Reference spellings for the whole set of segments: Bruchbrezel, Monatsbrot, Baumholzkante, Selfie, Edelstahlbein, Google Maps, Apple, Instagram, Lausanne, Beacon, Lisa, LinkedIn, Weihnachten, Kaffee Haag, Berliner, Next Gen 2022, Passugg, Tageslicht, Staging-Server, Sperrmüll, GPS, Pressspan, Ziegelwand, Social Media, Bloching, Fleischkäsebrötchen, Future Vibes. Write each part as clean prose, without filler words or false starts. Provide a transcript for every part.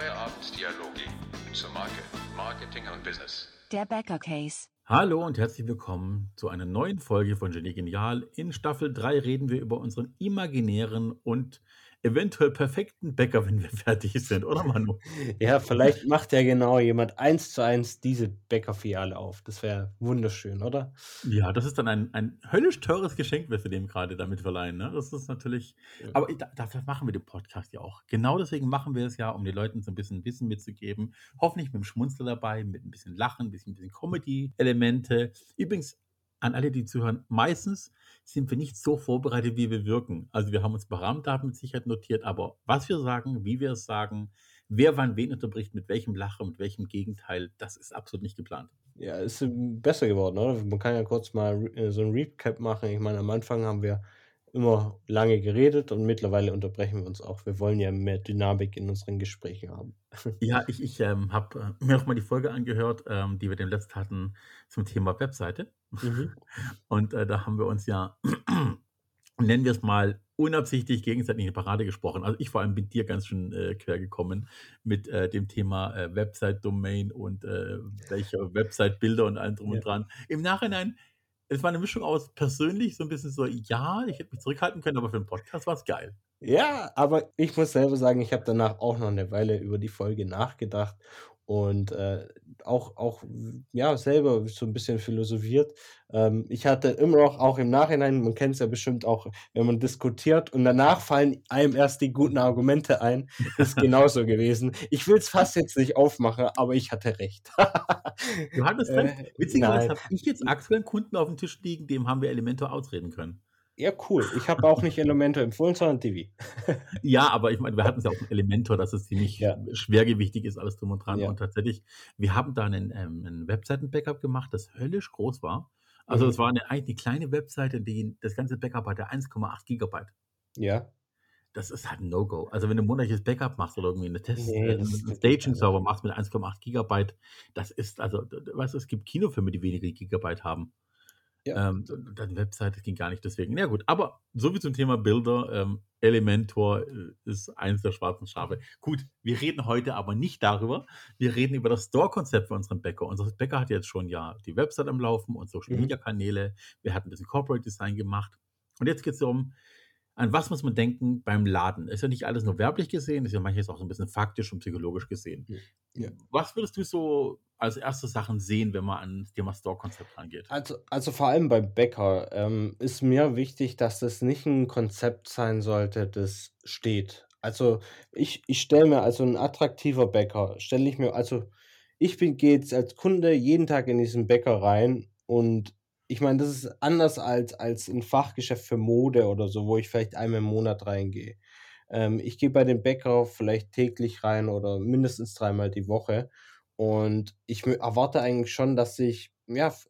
Feierabenddialoge zur Marke, Marketing und Business. Der Bäcker Case. Hallo und herzlich willkommen zu einer neuen Folge von Genie Genial. In Staffel 3 reden wir über unseren imaginären und eventuell perfekten Bäcker, wenn wir fertig sind, oder Manu? Ja, vielleicht macht ja genau jemand 1:1 diese Bäckerfiliale auf. Das wäre wunderschön, oder? Ja, das ist dann ein höllisch teures Geschenk, was wir dem gerade damit verleihen. Ne? Das ist natürlich, aber dafür machen wir den Podcast ja auch. Genau deswegen machen wir es ja, um den Leuten so ein bisschen Wissen mitzugeben. Hoffentlich mit einem Schmunzler dabei, mit ein bisschen Lachen, ein bisschen Comedy-Elemente. Übrigens, an alle, die zuhören, meistens sind wir nicht so vorbereitet, wie wir wirken. Also wir haben uns Rahmendaten mit Sicherheit notiert, aber was wir sagen, wie wir es sagen, wer wann wen unterbricht, mit welchem Lachen, mit welchem Gegenteil, das ist absolut nicht geplant. Ja, ist besser geworden, oder? Man kann ja kurz mal so ein Recap machen. Ich meine, am Anfang haben wir immer lange geredet und mittlerweile unterbrechen wir uns auch. Wir wollen ja mehr Dynamik in unseren Gesprächen haben. Ja, ich habe mir auch mal die Folge angehört, die wir dem letzten hatten zum Thema Webseite. Mhm. Und da haben wir uns ja, nennen wir es mal, unabsichtlich gegenseitig in die Parade gesprochen. Also ich vor allem bin dir ganz schön quer gekommen mit dem Thema Website-Domain und welche Website-Bilder und allem drum und dran. Im Nachhinein, es war eine Mischung aus persönlich, so ein bisschen so, ja, ich hätte mich zurückhalten können, aber für den Podcast war es geil. Ja, aber ich muss selber sagen, ich habe danach auch noch eine Weile über die Folge nachgedacht und auch selber so ein bisschen philosophiert. Ich hatte immer noch, auch im Nachhinein, man kennt es ja bestimmt auch, wenn man diskutiert und danach fallen einem erst die guten Argumente ein, ist genauso gewesen. Ich will es fast jetzt nicht aufmachen, aber ich hatte recht. Du hattest recht. Witzigerweise habe ich jetzt aktuell einen Kunden auf dem Tisch liegen, dem haben wir Elementor ausreden können. Ja, cool. Ich habe auch nicht Elementor empfohlen, sondern Divi. Ja, aber ich meine, wir hatten es ja auch mit Elementor, dass es ziemlich schwergewichtig ist, alles drum und dran. Ja. Und tatsächlich, wir haben da einen Webseiten-Backup gemacht, das höllisch groß war. Also es war eigentlich eine kleine Webseite, die das ganze Backup hatte, 1,8 Gigabyte. Ja. Das ist halt ein No-Go. Also wenn du ein monatliches Backup machst oder irgendwie eine einen Staging-Server machst mit 1,8 Gigabyte, das ist, also, weißt du, es gibt Kinofilme, die wenige Gigabyte haben. Ja. Deine Webseite ging gar nicht, deswegen. Na ja, gut, aber so wie zum Thema Bilder, Elementor ist eins der schwarzen Schafe. Gut, wir reden heute aber nicht darüber. Wir reden über das Store-Konzept für unseren Bäcker. Unser Bäcker hat jetzt schon die Website am Laufen und Social-Media-Kanäle. Wir hatten ein bisschen Corporate-Design gemacht. Und jetzt geht es darum, an was muss man denken beim Laden? Ist ja nicht alles nur werblich gesehen, ist ja manches auch so ein bisschen faktisch und psychologisch gesehen. Ja. Was würdest du so als erste Sachen sehen, wenn man an das Thema Store-Konzept rangeht? Also vor allem beim Bäcker ist mir wichtig, dass das nicht ein Konzept sein sollte, das steht. Also ich stelle mir, also ein attraktiver Bäcker, gehe jetzt als Kunde jeden Tag in diesen Bäcker rein und ich meine, das ist anders als ein Fachgeschäft für Mode oder so, wo ich vielleicht einmal im Monat reingehe. Ich gehe bei dem Bäcker vielleicht täglich rein oder mindestens 3-mal die Woche. Und ich erwarte eigentlich schon, dass sich,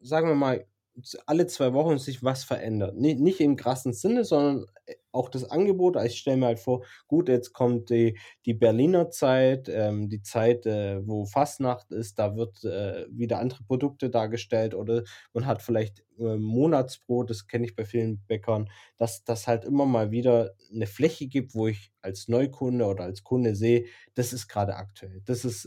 sagen wir mal, alle 2 Wochen sich was verändert. Nicht im krassen Sinne, sondern auch das Angebot. Also ich stelle mir halt vor, gut, jetzt kommt die Berliner Zeit, die Zeit, wo Fastnacht ist, da wird wieder andere Produkte dargestellt oder man hat vielleicht Monatsbrot, das kenne ich bei vielen Bäckern, dass das halt immer mal wieder eine Fläche gibt, wo ich als Neukunde oder als Kunde sehe, das ist gerade aktuell. Das ist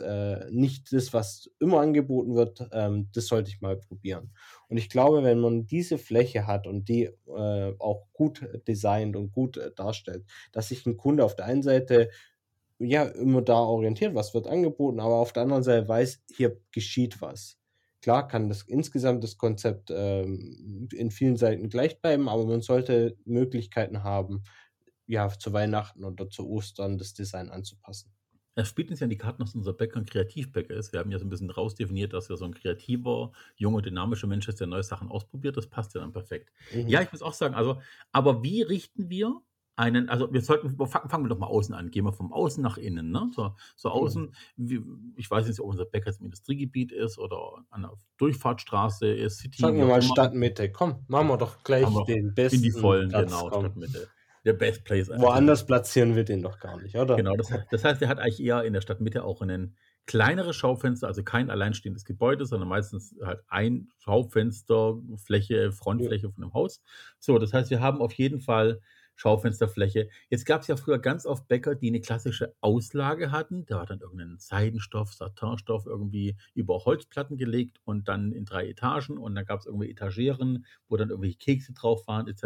nicht das, was immer angeboten wird, das sollte ich mal probieren. Und ich glaube, wenn man diese Fläche hat und die auch gut designt und gut darstellt, dass sich ein Kunde auf der einen Seite immer da orientiert, was wird angeboten, aber auf der anderen Seite weiß, hier geschieht was. Klar kann das insgesamt das Konzept in vielen Seiten gleich bleiben, aber man sollte Möglichkeiten haben, zu Weihnachten oder zu Ostern das Design anzupassen. Es spielt uns ja in die Karten, dass unser Bäcker ein Kreativbäcker ist. Wir haben ja so ein bisschen rausdefiniert, dass er so ein kreativer, junger, dynamischer Mensch ist, der neue Sachen ausprobiert. Das passt ja dann perfekt. Mhm. Ja, ich muss auch sagen, aber wie richten wir einen, fangen wir doch mal außen an, gehen wir vom Außen nach innen, ne? So außen, ich weiß nicht, ob unser Bäcker jetzt im Industriegebiet ist oder an einer Durchfahrtsstraße ist. City, sagen wir mal Stadtmitte, komm, machen wir doch gleich den besten. In die vollen, Platz, genau, komm. Stadtmitte. Der Best Place. Woanders platzieren wir den doch gar nicht, oder? Genau, das heißt, er hat eigentlich eher in der Stadtmitte auch einen kleinere Schaufenster, also kein alleinstehendes Gebäude, sondern meistens halt ein Schaufensterfläche, Frontfläche von einem Haus. So, das heißt, wir haben auf jeden Fall Schaufensterfläche. Jetzt gab es ja früher ganz oft Bäcker, die eine klassische Auslage hatten. Da war dann irgendein Seidenstoff, Satinstoff irgendwie über Holzplatten gelegt und dann in 3 Etagen. Und dann gab es irgendwie Etageren, wo dann irgendwelche Kekse drauf waren etc.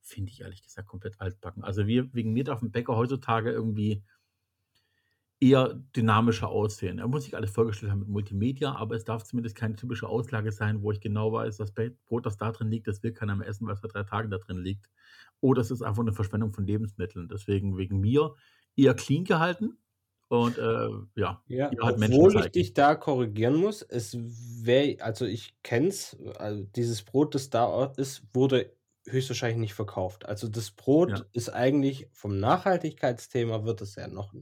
Finde ich ehrlich gesagt komplett altbacken. Also wegen mir darf ein Bäcker heutzutage irgendwie eher dynamischer aussehen. Da muss ich alles vorgestellt haben mit Multimedia, aber es darf zumindest keine typische Auslage sein, wo ich genau weiß, das Brot, das da drin liegt, das will keiner mehr essen, weil es seit 3 Tagen da drin liegt. Oder es ist einfach eine Verschwendung von Lebensmitteln. Deswegen wegen mir eher clean gehalten und ja, obwohl ich dich da korrigieren muss, es wäre, also ich kenne es, also dieses Brot, das da ist, wurde höchstwahrscheinlich nicht verkauft. Also das Brot ist eigentlich vom Nachhaltigkeitsthema wird es ja noch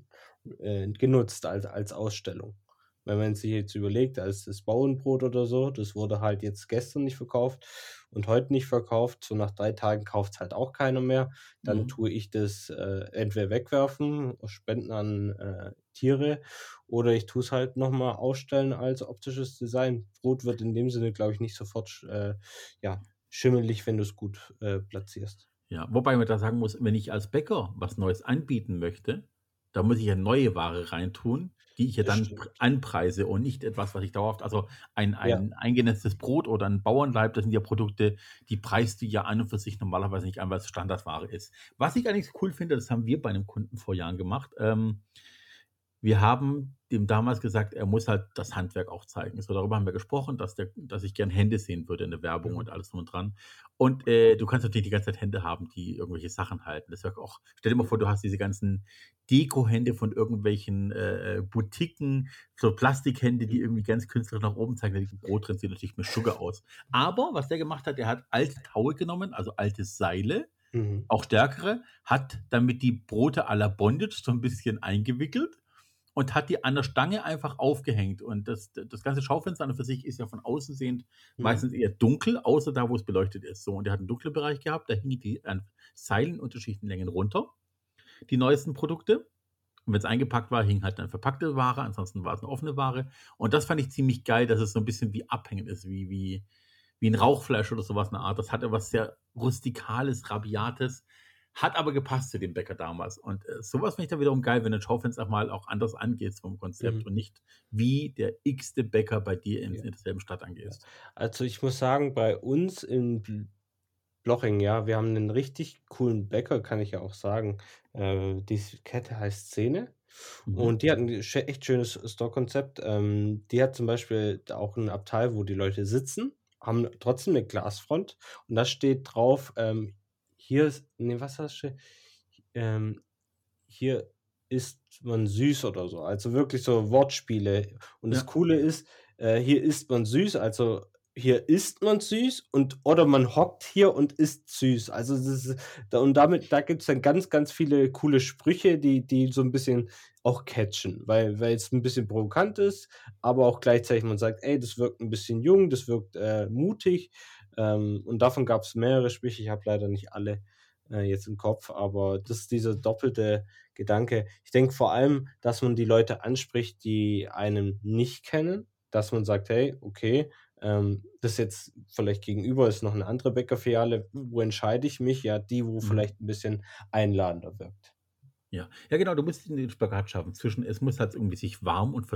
genutzt als Ausstellung. Wenn man sich jetzt überlegt, als das Bauernbrot oder so, das wurde halt jetzt gestern nicht verkauft und heute nicht verkauft, so nach 3 Tagen kauft es halt auch keiner mehr, dann tue ich das entweder wegwerfen, spenden an Tiere oder ich tue es halt nochmal ausstellen als optisches Design. Brot wird in dem Sinne, glaube ich, nicht sofort schimmelig, wenn du es gut platzierst. Ja, wobei man da sagen muss, wenn ich als Bäcker was Neues anbieten möchte, da muss ich ja neue Ware reintun, die ich ja dann anpreise und nicht etwas, was ich dauerhaft, also ein eingenetztes Brot oder ein Bauernleib, das sind ja Produkte, die preist du ja an und für sich normalerweise nicht an, weil es Standardware ist. Was ich eigentlich cool finde, das haben wir bei einem Kunden vor Jahren gemacht, wir haben dem damals gesagt, er muss halt das Handwerk auch zeigen. So, darüber haben wir gesprochen, dass ich gern Hände sehen würde in der Werbung und alles drum und dran. Und du kannst natürlich die ganze Zeit Hände haben, die irgendwelche Sachen halten. Das ist auch, stell dir mal vor, du hast diese ganzen Deko-Hände von irgendwelchen Boutiquen, so Plastikhände, die irgendwie ganz künstlerisch nach oben zeigen. Da liegt ein Brot drin, sieht natürlich mit Sugar aus. Aber was der gemacht hat, er hat alte Taue genommen, also alte Seile, auch stärkere, hat damit die Brote à la Bondage so ein bisschen eingewickelt und hat die an der Stange einfach aufgehängt. Und das ganze Schaufenster an und für sich ist ja von außen sehend meistens eher dunkel, außer da, wo es beleuchtet ist. So, und er hat einen dunklen Bereich gehabt, da hingen die an Seilen Unterschichtenlängen runter, die neuesten Produkte. Und wenn es eingepackt war, hing halt dann verpackte Ware, ansonsten war es eine offene Ware. Und das fand ich ziemlich geil, dass es so ein bisschen wie abhängend ist, wie ein Rauchfleisch oder sowas, eine Art. Das hatte was sehr Rustikales, Rabiates, hat aber gepasst zu dem Bäcker damals. Und sowas finde ich dann wiederum geil, wenn du Schaufenster mal auch anders angehst vom Konzept und nicht wie der x-te Bäcker bei dir in derselben Stadt angehst. Also ich muss sagen, bei uns in Bloching, wir haben einen richtig coolen Bäcker, kann ich ja auch sagen. Die Kette heißt Szene. Und die hat ein echt schönes Store-Konzept. Die hat zum Beispiel auch einen Abteil, wo die Leute sitzen, haben trotzdem eine Glasfront und da steht drauf, hier isst man süß oder so. Also wirklich so Wortspiele. Und das Coole ist, hier isst man süß, also hier isst man süß oder man hockt hier und isst süß. Also das ist, und damit, da gibt es dann ganz, ganz viele coole Sprüche, die so ein bisschen auch catchen, weil es ein bisschen provokant ist, aber auch gleichzeitig man sagt, ey, das wirkt ein bisschen jung, das wirkt mutig. Und davon gab es mehrere Sprüche. Ich habe leider nicht alle jetzt im Kopf, aber das ist dieser doppelte Gedanke. Ich denke vor allem, dass man die Leute anspricht, die einen nicht kennen, dass man sagt, hey, okay, das jetzt vielleicht gegenüber ist noch eine andere Bäckerfiliale, wo entscheide ich mich? Ja, die, wo vielleicht ein bisschen einladender wirkt. Ja, genau, du musst den Spagat schaffen. Es muss halt irgendwie sich warm und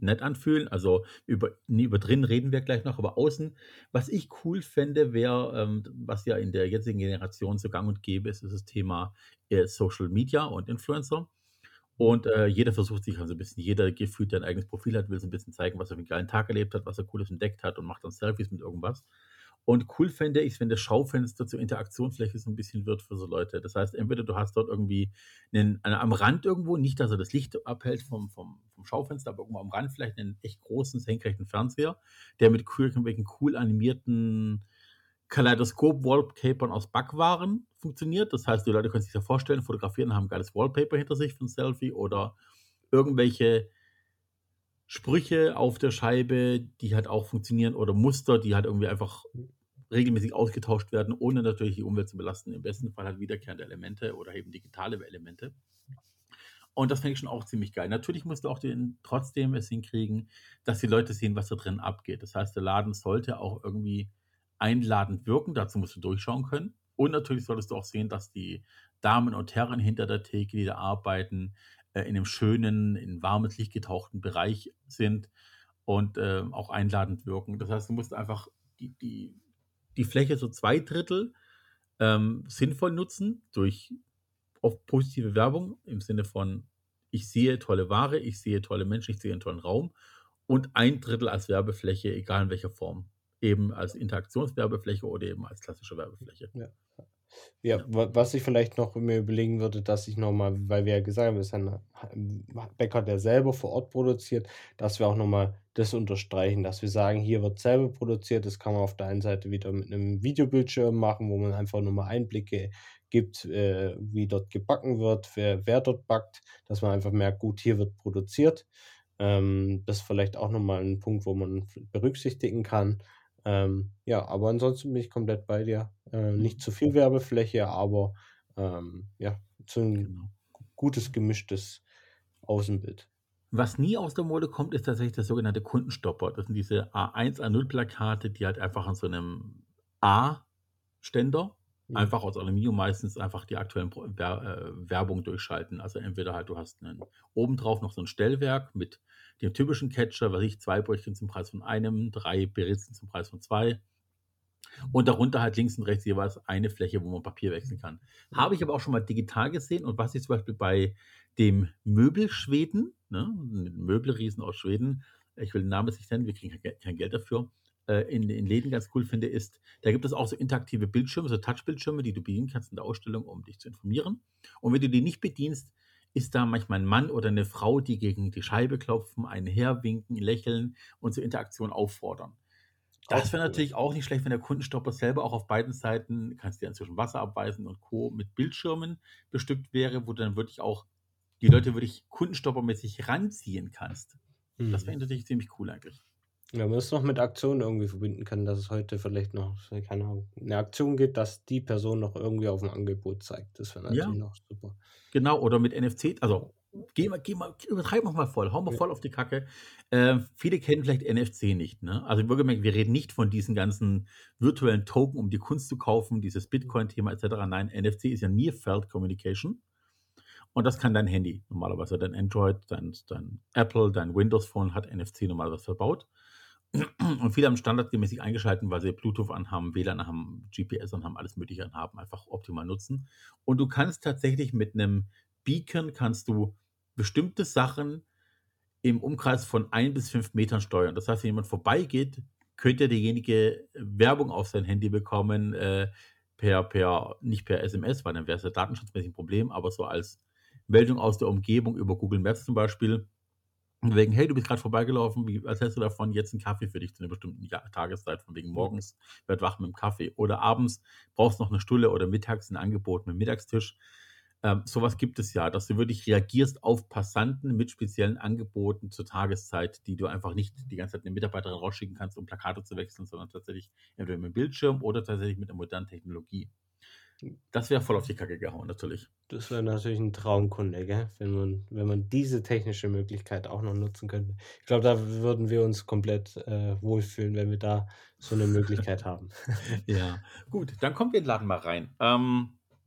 nett anfühlen. Also über drin reden wir gleich noch, aber außen. Was ich cool fände, wäre, was ja in der jetzigen Generation so gang und gäbe ist das Thema Social Media und Influencer. Und jeder versucht sich also ein bisschen, jeder gefühlt, der ein eigenes Profil hat, will so ein bisschen zeigen, was er für einen geilen Tag erlebt hat, was er Cooles entdeckt hat und macht dann Selfies mit irgendwas. Und cool fände ich es, wenn das Schaufenster zur Interaktionsfläche so ein bisschen wird für so Leute. Das heißt, entweder du hast dort irgendwie am Rand irgendwo, nicht, dass er das Licht abhält vom Schaufenster, aber irgendwo am Rand vielleicht einen echt großen, senkrechten Fernseher, der mit irgendwelchen cool animierten Kaleidoskop-Wallpapern aus Backwaren funktioniert. Das heißt, die Leute können sich das vorstellen, fotografieren, haben ein geiles Wallpaper hinter sich für ein Selfie oder irgendwelche Sprüche auf der Scheibe, die halt auch funktionieren, oder Muster, die halt irgendwie einfach regelmäßig ausgetauscht werden, ohne natürlich die Umwelt zu belasten. Im besten Fall halt wiederkehrende Elemente oder eben digitale Elemente. Und das fände ich schon auch ziemlich geil. Natürlich musst du auch trotzdem es hinkriegen, dass die Leute sehen, was da drin abgeht. Das heißt, der Laden sollte auch irgendwie einladend wirken. Dazu musst du durchschauen können. Und natürlich solltest du auch sehen, dass die Damen und Herren hinter der Theke, die da arbeiten, in einem schönen, in warmes Licht getauchten Bereich sind und auch einladend wirken. Das heißt, du musst einfach die Fläche so 2/3 sinnvoll nutzen durch oft positive Werbung im Sinne von, ich sehe tolle Ware, ich sehe tolle Menschen, ich sehe einen tollen Raum, und 1/3 als Werbefläche, egal in welcher Form, eben als Interaktionswerbefläche oder eben als klassische Werbefläche. Ja. Was ich vielleicht noch mir überlegen würde, dass ich nochmal, weil wir ja gesagt haben, es ist ein Bäcker, der selber vor Ort produziert, dass wir auch nochmal das unterstreichen, dass wir sagen, hier wird selber produziert, das kann man auf der einen Seite wieder mit einem Videobildschirm machen, wo man einfach nochmal Einblicke gibt, wie dort gebacken wird, wer dort backt, dass man einfach merkt, gut, hier wird produziert. Das ist vielleicht auch nochmal ein Punkt, wo man berücksichtigen kann. Ja, aber ansonsten bin ich komplett bei dir. Nicht zu viel Werbefläche, aber so ein gutes, gemischtes Außenbild. Was nie aus der Mode kommt, ist tatsächlich der sogenannte Kundenstopper. Das sind diese A1, A0-Plakate, die halt einfach an so einem A-Ständer, einfach aus Aluminium meistens, einfach die aktuellen Werbung durchschalten. Also entweder halt du hast einen, obendrauf noch so ein Stellwerk mit dem typischen Catcher, was ich, 2 Brötchen zum Preis von einem, 3 Beritzen zum Preis von 2. Und darunter halt links und rechts jeweils eine Fläche, wo man Papier wechseln kann. Habe ich aber auch schon mal digital gesehen, und was ich zum Beispiel bei dem Möbelschweden, Möbelriesen aus Schweden, ich will den Namen jetzt nicht nennen, wir kriegen kein Geld dafür, in Läden ganz cool finde, ist, da gibt es auch so interaktive Bildschirme, so Touchbildschirme, die du bedienen kannst in der Ausstellung, um dich zu informieren. Und wenn du die nicht bedienst, ist da manchmal ein Mann oder eine Frau, die gegen die Scheibe klopfen, einen herwinken, lächeln und zur Interaktion auffordern. Das wäre natürlich auch nicht schlecht, wenn der Kundenstopper selber auch auf beiden Seiten, kannst du ja inzwischen Wasser abweisen und Co., mit Bildschirmen bestückt wäre, wo du dann wirklich auch die Leute wirklich kundenstoppermäßig ranziehen kannst. Das wäre natürlich ziemlich cool eigentlich. Wenn man es noch mit Aktionen irgendwie verbinden kann, dass es heute vielleicht noch, keine Ahnung, eine Aktion gibt, dass die Person noch irgendwie auf ein Angebot zeigt. Das wäre natürlich noch super. Genau, oder mit NFC, also übertreiben wir mal voll, hauen wir voll auf die Kacke. Viele kennen vielleicht NFC nicht. Also ich habe gemerkt, wir reden nicht von diesen ganzen virtuellen Token, um die Kunst zu kaufen, dieses Bitcoin-Thema etc. Nein, NFC ist ja Near-Field-Communication. Und das kann dein Handy normalerweise, dein Android, dein Apple, dein Windows-Phone hat NFC normalerweise verbaut. Und viele haben standardmäßig eingeschalten, weil sie Bluetooth anhaben, WLAN haben, GPS anhaben, alles Mögliche anhaben, einfach optimal nutzen. Und du kannst tatsächlich mit einem Beacon bestimmte Sachen im Umkreis von 1 bis 5 Metern steuern. Das heißt, wenn jemand vorbeigeht, könnte derjenige Werbung auf sein Handy bekommen, nicht per SMS, weil dann wäre es ja datenschutzmäßig ein Problem, aber so als Meldung aus der Umgebung über Google Maps zum Beispiel. Und wegen, hey, du bist gerade vorbeigelaufen, was hältst du davon, jetzt einen Kaffee für dich zu einer bestimmten Tageszeit, von wegen morgens, werd wach mit dem Kaffee, oder abends brauchst noch eine Stulle, oder mittags ein Angebot mit dem Mittagstisch. Sowas gibt es ja, dass du wirklich reagierst auf Passanten mit speziellen Angeboten zur Tageszeit, die du einfach nicht die ganze Zeit eine Mitarbeiterin rausschicken kannst, um Plakate zu wechseln, sondern tatsächlich entweder mit dem Bildschirm oder tatsächlich mit der modernen Technologie. Das wäre voll auf die Kacke gehauen, natürlich. Das wäre natürlich ein Traumkunde, gell? Wenn man diese technische Möglichkeit auch noch nutzen könnte. Ich glaube, da würden wir uns komplett wohlfühlen, wenn wir da so eine Möglichkeit haben. Ja, gut, dann kommen wir in den Laden mal rein.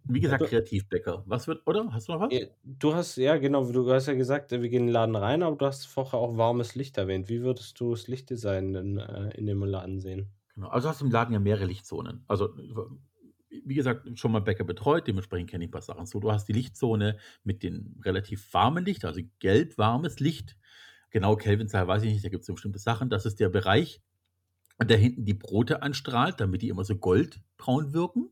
Wie gesagt, Kreativbäcker. Was wird, oder? Hast du noch was? Du hast ja gesagt, wir gehen in den Laden rein, aber du hast vorher auch warmes Licht erwähnt. Wie würdest du das Lichtdesign denn in dem Laden sehen? Genau, also hast du im Laden ja mehrere Lichtzonen. Also, wie gesagt, schon mal Bäcker betreut, dementsprechend kenne ich ein paar Sachen. So, du hast die Lichtzone mit den relativ warmen Licht, also gelb-warmes Licht. Genau, Kelvinzahl weiß ich nicht, da gibt es so bestimmte Sachen. Das ist der Bereich, der hinten die Brote anstrahlt, damit die immer so goldbraun wirken.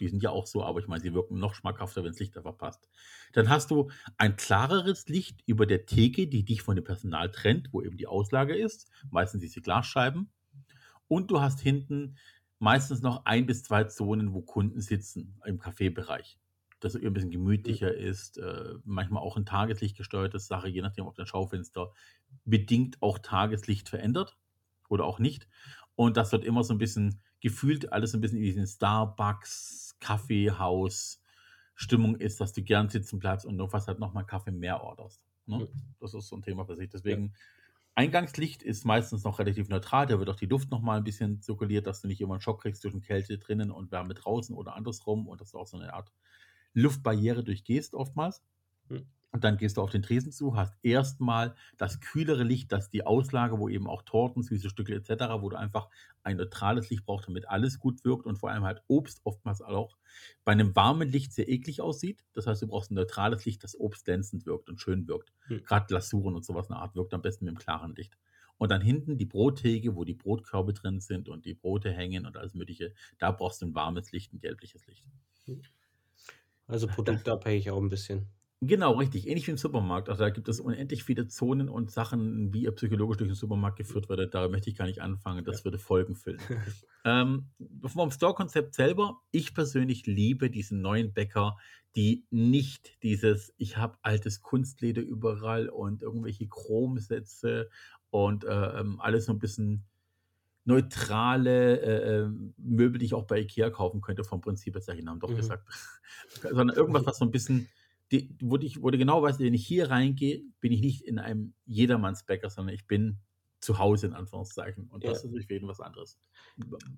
Die sind ja auch so, aber ich meine, sie wirken noch schmackhafter, wenn das Licht einfach passt. Dann hast du ein klareres Licht über der Theke, die dich von dem Personal trennt, wo eben die Auslage ist. Meistens diese Glasscheiben. Und du hast hinten meistens noch 1 bis 2 Zonen, wo Kunden sitzen, im Cafébereich. Das ein bisschen gemütlicher ist, manchmal auch ein Tageslicht gesteuertes Sache, je nachdem, ob dein Schaufenster bedingt auch Tageslicht verändert oder auch nicht. Und das wird immer so ein bisschen gefühlt, alles ein bisschen in diesen Starbucks, Kaffeehaus Stimmung ist, dass du gern sitzen bleibst und du fast halt nochmal Kaffee mehr orderst. Das ist so ein Thema für sich. Deswegen Eingangslicht ist meistens noch relativ neutral, da wird auch die Luft nochmal ein bisschen zirkuliert, dass du nicht immer einen Schock kriegst zwischen Kälte drinnen und Wärme draußen oder andersrum und dass du auch so eine Art Luftbarriere durchgehst oftmals. Hm. Und dann gehst du auf den Tresen zu, hast erstmal das kühlere Licht, das die Auslage, wo eben auch Torten, süße Stücke etc., wo du einfach ein neutrales Licht brauchst, damit alles gut wirkt und vor allem halt Obst oftmals auch bei einem warmen Licht sehr eklig aussieht. Das heißt, du brauchst ein neutrales Licht, das Obst glänzend wirkt und schön wirkt. Hm. Gerade Glasuren und sowas in der Art wirkt am besten mit dem klaren Licht. Und dann hinten die Brottheke, wo die Brotkörbe drin sind und die Brote hängen und alles Mögliche. Da brauchst du ein warmes Licht, ein gelbliches Licht. Also produktabhängig auch ein bisschen. Genau, richtig. Ähnlich wie im Supermarkt. Also da gibt es unendlich viele Zonen und Sachen, wie er psychologisch durch den Supermarkt geführt wird. Da möchte ich gar nicht anfangen. Das würde Folgen füllen. Vom Store-Konzept selber, ich persönlich liebe diesen neuen Bäcker, die nicht dieses, ich habe altes Kunstleder überall und irgendwelche Chromsätze und alles so ein bisschen neutrale Möbel, die ich auch bei Ikea kaufen könnte, vom Prinzip, jetzt sage ich Namen doch gesagt. Sondern irgendwas, was so ein bisschen... Wo du genau weißt, wenn ich hier reingehe, bin ich nicht in einem Jedermannsbäcker, sondern ich bin zu Hause, in Anführungszeichen. Und das ist für jeden was anderes.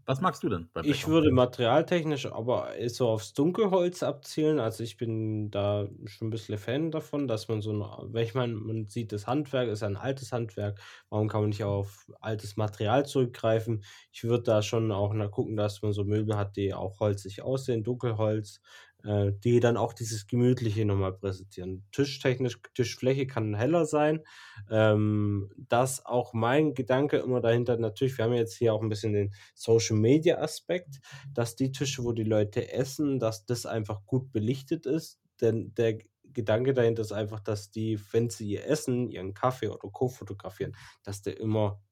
Was magst du denn beim Bäcker? Ich würde materialtechnisch aber so aufs Dunkelholz abzielen. Also ich bin da schon ein bisschen Fan davon, dass man man sieht, das Handwerk ist ein altes Handwerk. Warum kann man nicht auf altes Material zurückgreifen? Ich würde da schon auch gucken, dass man so Möbel hat, die auch holzig aussehen, Dunkelholz, die dann auch dieses Gemütliche nochmal präsentieren. Tischfläche kann heller sein. Das auch mein Gedanke immer dahinter, natürlich, wir haben jetzt hier auch ein bisschen den Social Media Aspekt, dass die Tische, wo die Leute essen, dass das einfach gut belichtet ist, denn der Gedanke dahinter ist einfach, dass die, wenn sie ihr Essen, ihren Kaffee oder Co. fotografieren, dass das immer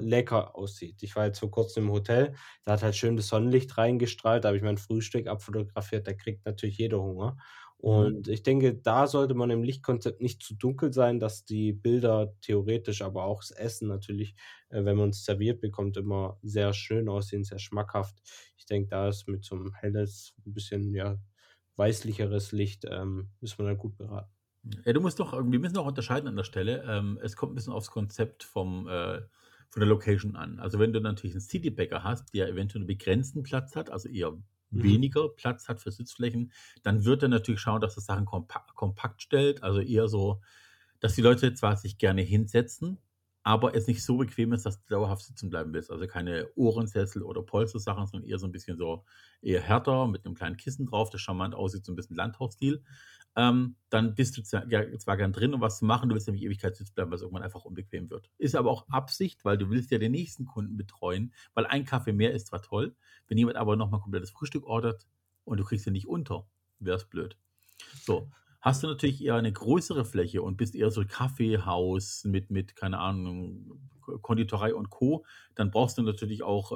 lecker aussieht. Ich war jetzt vor kurzem im Hotel, da hat halt schön das Sonnenlicht reingestrahlt, da habe ich mein Frühstück abfotografiert, da kriegt natürlich jeder Hunger. Und ich denke, da sollte man im Lichtkonzept nicht zu dunkel sein, dass die Bilder theoretisch, aber auch das Essen natürlich, wenn man es serviert bekommt, immer sehr schön aussehen, sehr schmackhaft. Ich denke, da ist mit so einem helles, ein bisschen, weißlicheres Licht, ist man da gut beraten. Ja, wir müssen auch unterscheiden an der Stelle. Es kommt ein bisschen aufs Konzept von der Location an. Also wenn du natürlich einen Citybäcker hast, der eventuell einen begrenzten Platz hat, also eher weniger Platz hat für Sitzflächen, dann wird er natürlich schauen, dass er Sachen kompakt stellt, also eher so, dass die Leute zwar sich gerne hinsetzen, aber es nicht so bequem ist, dass du dauerhaft sitzen bleiben willst. Also keine Ohrensessel oder Polstersachen, sondern eher so ein bisschen eher härter, mit einem kleinen Kissen drauf, das charmant aussieht, so ein bisschen Landhausstil. Dann bist du zwar gern drin, um was zu machen, du willst nämlich Ewigkeit sitzen bleiben, weil es irgendwann einfach unbequem wird. Ist aber auch Absicht, weil du willst ja den nächsten Kunden betreuen, weil ein Kaffee mehr ist zwar toll, wenn jemand aber nochmal komplettes Frühstück ordert und du kriegst ihn nicht unter, wär's blöd. So. Hast du natürlich eher eine größere Fläche und bist eher so ein Kaffeehaus mit keine Ahnung, Konditorei und Co., dann brauchst du natürlich auch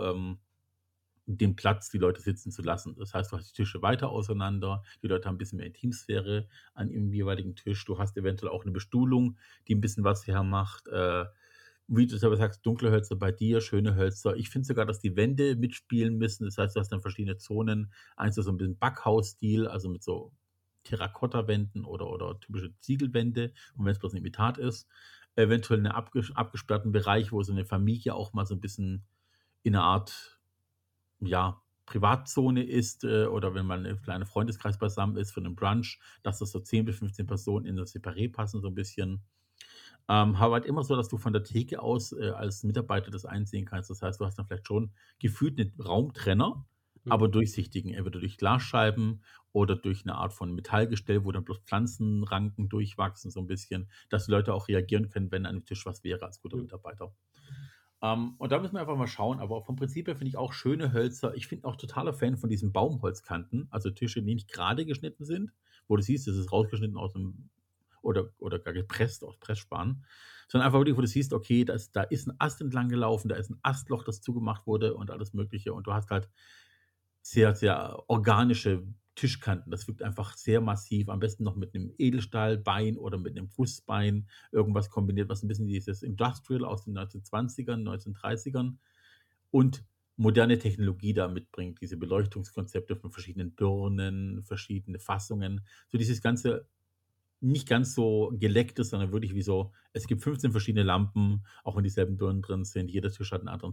den Platz, die Leute sitzen zu lassen. Das heißt, du hast die Tische weiter auseinander, die Leute haben ein bisschen mehr Intimsphäre an ihrem jeweiligen Tisch, du hast eventuell auch eine Bestuhlung, die ein bisschen was hermacht, wie du selber sagst, dunkle Hölzer bei dir, schöne Hölzer. Ich finde sogar, dass die Wände mitspielen müssen, das heißt, du hast dann verschiedene Zonen, eins ist so ein bisschen Backhaus-Stil, also mit so Terrakotta-Wänden oder typische Ziegelwände und wenn es bloß ein Imitat ist, eventuell einen abgesperrten Bereich, wo so eine Familie auch mal so ein bisschen in einer Art Privatzone ist oder wenn man ein kleiner Freundeskreis beisammen ist für einen Brunch, dass das so 10 bis 15 Personen in das Separé passen so ein bisschen. Aber halt immer so, dass du von der Theke aus als Mitarbeiter das einsehen kannst. Das heißt, du hast dann vielleicht schon gefühlt einen Raumtrenner, aber durchsichtigen, entweder durch Glasscheiben oder durch eine Art von Metallgestell, wo dann bloß Pflanzenranken durchwachsen, so ein bisschen, dass die Leute auch reagieren können, wenn an dem Tisch was wäre, als guter Mitarbeiter. Und da müssen wir einfach mal schauen, aber vom Prinzip her finde ich auch schöne Hölzer, ich bin auch totaler Fan von diesen Baumholzkanten, also Tische, die nicht gerade geschnitten sind, wo du siehst, das ist rausgeschnitten aus einem oder gar gepresst aus Pressspan, sondern einfach wirklich, wo du siehst, okay, da ist ein Ast entlang gelaufen, da ist ein Astloch, das zugemacht wurde und alles Mögliche und du hast halt sehr, sehr organische Tischkanten. Das wirkt einfach sehr massiv. Am besten noch mit einem Edelstahlbein oder mit einem Fußbein. Irgendwas kombiniert, was ein bisschen dieses Industrial aus den 1920ern, 1930ern und moderne Technologie da mitbringt. Diese Beleuchtungskonzepte von verschiedenen Birnen, verschiedene Fassungen. So dieses ganze nicht ganz so geleckt ist, sondern wirklich wie so, es gibt 15 verschiedene Lampen, auch wenn dieselben Birnen drin sind. Jeder Tisch hat ein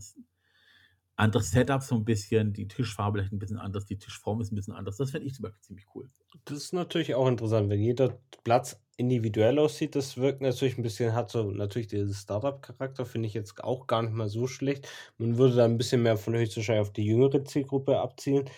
anderes Setup so ein bisschen, die Tischfarbe vielleicht ein bisschen anders, die Tischform ist ein bisschen anders. Das fände ich zum Beispiel ziemlich cool. Das ist natürlich auch interessant, wenn jeder Platz individuell aussieht. Das wirkt natürlich ein bisschen, hat so natürlich diesen Startup-Charakter, finde ich jetzt auch gar nicht mal so schlecht. Man würde da ein bisschen mehr von höchstwahrscheinlich auf die jüngere Zielgruppe abzielen,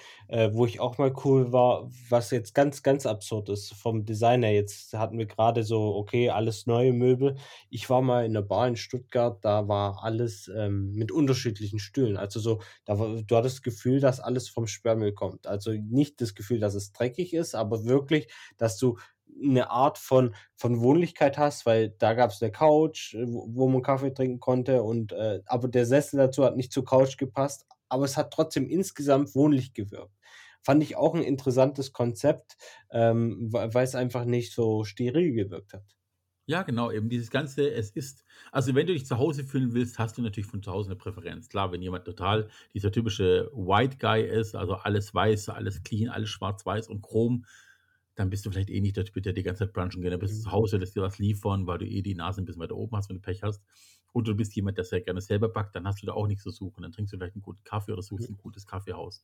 wo ich auch mal cool war, was jetzt ganz, ganz absurd ist vom Design her. Jetzt hatten wir gerade so, okay, alles neue Möbel. Ich war mal in einer Bar in Stuttgart, da war alles mit unterschiedlichen Stühlen. Also so, du hattest das Gefühl, dass alles vom Sperrmüll kommt. Also nicht das Gefühl, dass es dreckig ist, aber wirklich, dass du eine Art von Wohnlichkeit hast, weil da gab es eine Couch, wo man Kaffee trinken konnte, und aber der Sessel dazu hat nicht zur Couch gepasst, aber es hat trotzdem insgesamt wohnlich gewirkt. Fand ich auch ein interessantes Konzept, weil es einfach nicht so steril gewirkt hat. Ja, genau, eben dieses Ganze, es ist, also wenn du dich zu Hause fühlen willst, hast du natürlich von zu Hause eine Präferenz. Klar, wenn jemand total dieser typische White Guy ist, also alles weiß, alles clean, alles schwarz-weiß und chrom, dann bist du vielleicht eh nicht der Typ, der die ganze Zeit brunchen geht. Dann bist du zu Hause, lässt dir was liefern, weil du eh die Nase ein bisschen weiter oben hast, wenn du Pech hast. Und du bist jemand, der sehr gerne selber backt, dann hast du da auch nichts zu suchen. Dann trinkst du vielleicht einen guten Kaffee oder suchst ein gutes Kaffeehaus.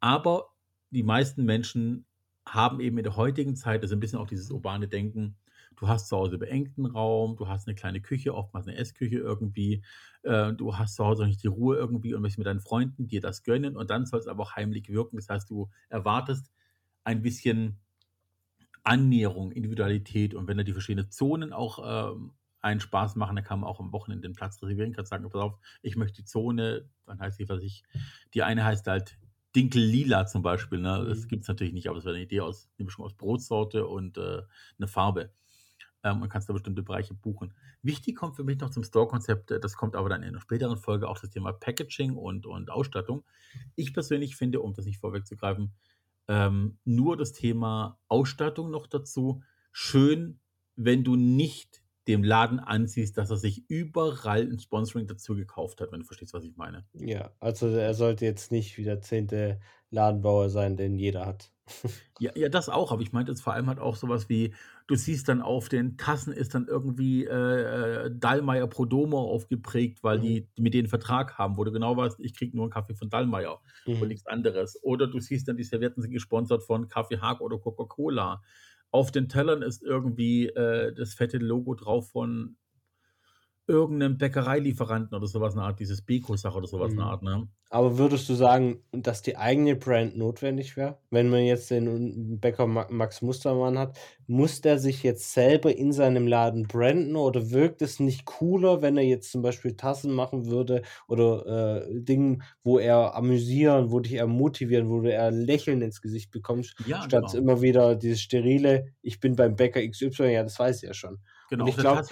Aber die meisten Menschen haben eben in der heutigen Zeit, das ist ein bisschen auch dieses urbane Denken, du hast zu Hause beengten Raum, du hast eine kleine Küche, oftmals eine Essküche irgendwie, du hast zu Hause auch nicht die Ruhe irgendwie und möchtest mit deinen Freunden dir das gönnen, und dann soll es aber auch heimlich wirken. Das heißt, du erwartest ein bisschen Annäherung, Individualität, und wenn da die verschiedenen Zonen auch einen Spaß machen, dann kann man auch am Wochenende den Platz reservieren, kann sagen, pass auf, ich möchte die Zone, dann heißt die, die eine heißt halt Dinkel-Lila zum Beispiel, ne? Das gibt es natürlich nicht, aber es wäre eine Idee aus, eine Mischung aus Brotsorte und eine Farbe. Und kannst da bestimmte Bereiche buchen. Wichtig kommt für mich noch zum Store-Konzept, das kommt aber dann in einer späteren Folge, auch das Thema Packaging und Ausstattung. Ich persönlich finde, um das nicht vorwegzugreifen, nur das Thema Ausstattung noch dazu. Schön, wenn du nicht dem Laden ansiehst, dass er sich überall ein Sponsoring dazu gekauft hat, wenn du verstehst, was ich meine. Ja, also er sollte jetzt nicht wie der 10. Ladenbauer sein, den jeder hat. Ja, das auch, aber ich meinte jetzt vor allem halt auch sowas wie, du siehst dann auf den Tassen ist dann irgendwie Dallmayr Prodomo aufgeprägt, weil die mit denen Vertrag haben, wo du genau weißt, ich krieg nur einen Kaffee von Dallmayr und nichts anderes. Oder du siehst dann, die Servietten sind gesponsert von Kaffee Haag oder Coca-Cola. Auf den Tellern ist irgendwie das fette Logo drauf von irgendeinem Bäckereilieferanten oder sowas, eine Art, dieses Beko-Sache oder sowas, eine Art, ne? Aber würdest du sagen, dass die eigene Brand notwendig wäre? Wenn man jetzt den Bäcker Max Mustermann hat, muss der sich jetzt selber in seinem Laden branden, oder wirkt es nicht cooler, wenn er jetzt zum Beispiel Tassen machen würde oder Dinge, wo er amüsieren, wo dich er motivieren, wo du eher Lächeln ins Gesicht bekommst, ja, statt genau immer wieder dieses sterile, ich bin beim Bäcker XY, ja, das weiß ich ja schon. Genau. Und ich glaube,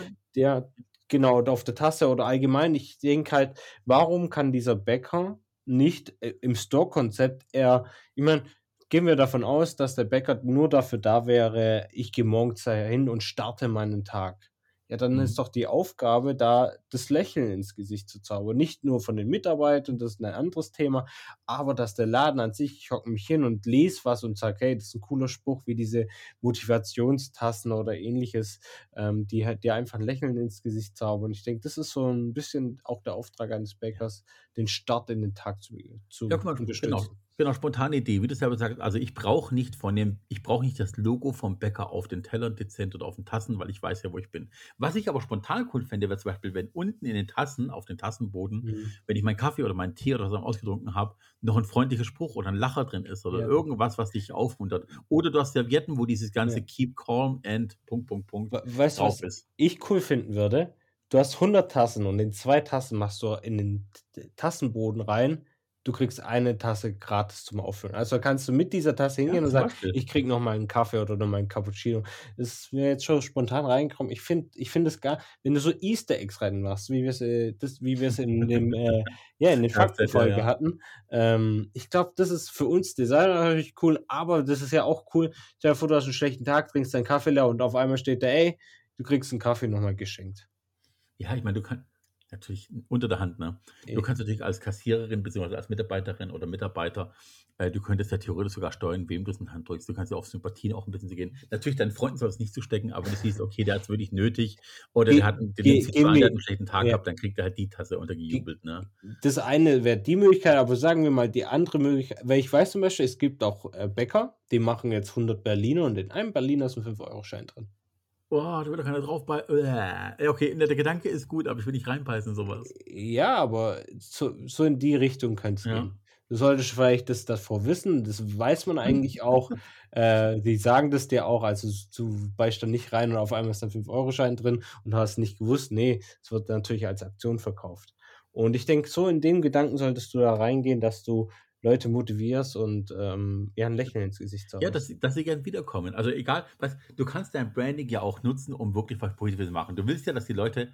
genau, auf der Tasse oder allgemein. Ich denke halt, warum kann dieser Bäcker nicht im Store-Konzept eher, ich meine, gehen wir davon aus, dass der Bäcker nur dafür da wäre, ich gehe morgens dahin und starte meinen Tag. Ja, dann ist doch die Aufgabe, da das Lächeln ins Gesicht zu zaubern. Nicht nur von den Mitarbeitern, das ist ein anderes Thema, aber dass der Laden an sich, ich hocke mich hin und lese was und sage, hey, das ist ein cooler Spruch, wie diese Motivationstassen oder ähnliches, die halt dir einfach ein Lächeln ins Gesicht zaubern. Ich denke, das ist so ein bisschen auch der Auftrag eines Bäckers, den Start in den Tag zu unterstützen. Genau, spontane Idee, wie du selber sagst, also ich brauche nicht das Logo vom Bäcker auf den Tellern dezent oder auf den Tassen, weil ich weiß ja, wo ich bin. Was ich aber spontan cool fände, wäre zum Beispiel, wenn unten in den Tassen, auf den Tassenboden, wenn ich meinen Kaffee oder meinen Tee oder so ausgetrunken habe, noch ein freundlicher Spruch oder ein Lacher drin ist oder irgendwas, was dich aufmuntert. Oder du hast Servietten, wo dieses ganze Keep Calm and ... Weißt du, was ich cool finden würde? Du hast 100 Tassen und in 2 Tassen machst du in den Tassenboden rein, du kriegst eine Tasse gratis zum Auffüllen. Also kannst du mit dieser Tasse hingehen und sagen, ich krieg noch mal einen Kaffee oder noch mal einen Cappuccino. Das ist mir jetzt schon spontan reingekommen. Ich finde es gar, wenn du so Easter Eggs reinmachst, wie wir es in den Faktenfolge hatten. Ich glaube, das ist für uns Designer natürlich cool, aber das ist ja auch cool. Stell dir vor, du hast einen schlechten Tag, trinkst deinen Kaffee leer und auf einmal steht da, ey, du kriegst einen Kaffee noch mal geschenkt. Ja, ich meine, natürlich unter der Hand, ne? Du kannst natürlich als Kassiererin bzw. als Mitarbeiterin oder Mitarbeiter, du könntest ja theoretisch sogar steuern, wem du es in die Hand drückst. Du kannst ja auf Sympathien auch ein bisschen gehen. Natürlich, deinen Freunden soll es nicht zustecken, aber du siehst, okay, der hat es wirklich nötig oder der hat einen schlechten Tag gehabt, dann kriegt er halt die Tasse untergejubelt, ne? Das eine wäre die Möglichkeit, aber sagen wir mal, die andere Möglichkeit, weil ich weiß zum Beispiel, es gibt auch Bäcker, die machen jetzt 100 Berliner und in einem Berliner ist ein 5-Euro-Schein drin. Boah, da wird doch keiner drauf bei. Okay, der Gedanke ist gut, aber ich will nicht reinbeißen, sowas. Ja, aber so in die Richtung kannst du gehen. Du solltest vielleicht das davor wissen, das weiß man eigentlich auch. Die sagen das dir auch, also du beißt dann nicht rein und auf einmal ist da 5-Euro-Schein drin und hast nicht gewusst, nee, es wird natürlich als Aktion verkauft. Und ich denke, so in dem Gedanken solltest du da reingehen, dass du Leute motivierst und eher ein Lächeln ins Gesicht zaubern. Ja, dass sie gern wiederkommen. Also egal, du kannst dein Branding ja auch nutzen, um wirklich was Positives zu machen. Du willst ja, dass die Leute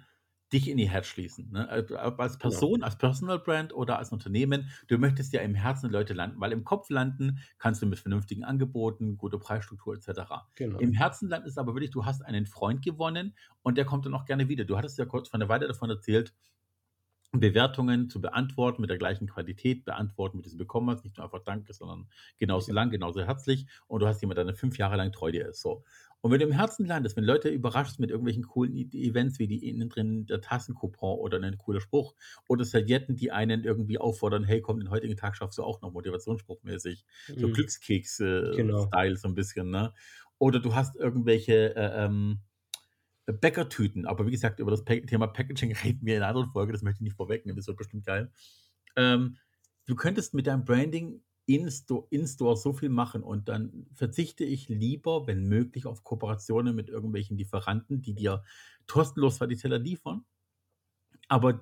dich in ihr Herz schließen. Ne? Als Person, als Personal Brand oder als Unternehmen, du möchtest ja im Herzen der Leute landen, weil im Kopf landen kannst du mit vernünftigen Angeboten, guter Preisstruktur etc. Genau. Im Herzen landen ist aber wirklich, du hast einen Freund gewonnen und der kommt dann auch gerne wieder. Du hattest ja kurz vor einer Weile davon erzählt, Bewertungen zu beantworten, mit der gleichen Qualität beantworten, wie du sie bekommen hast. Nicht nur einfach Danke, sondern genauso lang, genauso herzlich. Und du hast jemanden, der 5 Jahre lang treu dir ist. So. Und wenn du im Herzen landest, wenn Leute überraschst mit irgendwelchen coolen Events, wie die innen drin der Tassenkupon oder ein cooler Spruch oder Servietten, die einen irgendwie auffordern, hey, komm, den heutigen Tag schaffst du auch noch motivationsspruchmäßig. So Glückskeks-Style so ein bisschen, ne? Oder du hast irgendwelche Bäckertüten, aber wie gesagt, über das Thema Packaging reden wir in einer anderen Folge, das möchte ich nicht vorwegnehmen, das wird bestimmt geil. Du könntest mit deinem Branding in-Store so viel machen und dann verzichte ich lieber, wenn möglich, auf Kooperationen mit irgendwelchen Lieferanten, die dir kostenlos die Teller liefern, aber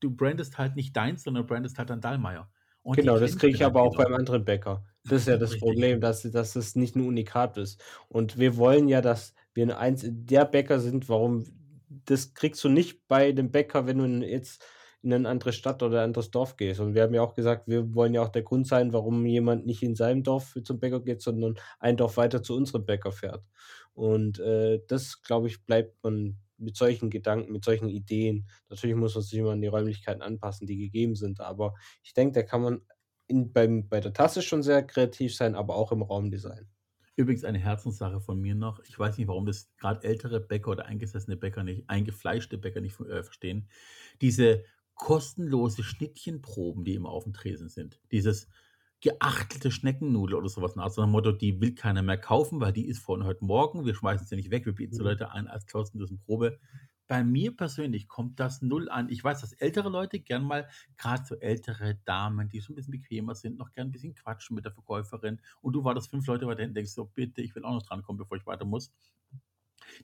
du brandest halt nicht deins, sondern brandest halt dann Dallmayr. Und genau, das kriege ich aber auch beim anderen Bäcker. Das ist ja das Problem, dass es nicht ein Unikat ist. Und wir wollen ja, dass wir eins der Bäcker sind, warum das kriegst du nicht bei dem Bäcker, wenn du jetzt in eine andere Stadt oder ein anderes Dorf gehst. Und wir haben ja auch gesagt, wir wollen ja auch der Grund sein, warum jemand nicht in seinem Dorf zum Bäcker geht, sondern ein Dorf weiter zu unserem Bäcker fährt. Und das, glaube ich, bleibt man mit solchen Gedanken, mit solchen Ideen. Natürlich muss man sich immer an die Räumlichkeiten anpassen, die gegeben sind, aber ich denke, da kann man bei der Tasse schon sehr kreativ sein, aber auch im Raumdesign. Übrigens eine Herzenssache von mir noch. Ich weiß nicht, warum das gerade ältere Bäcker oder eingesessene Bäcker nicht, eingefleischte Bäcker nicht verstehen. Diese kostenlose Schnittchenproben, die immer auf dem Tresen sind. Dieses geachtelte Schneckennudel oder sowas nach so einem Motto, die will keiner mehr kaufen, weil die ist von heute Morgen, wir schmeißen sie nicht weg, wir bieten sie Leute an als kostenlose Probe. Bei mir persönlich kommt das null an. Ich weiß, dass ältere Leute gern mal, gerade so ältere Damen, die schon ein bisschen bequemer sind, noch gern ein bisschen quatschen mit der Verkäuferin und du wartest 5 Leute weiter hinten, denkst so, bitte, ich will auch noch drankommen, bevor ich weiter muss.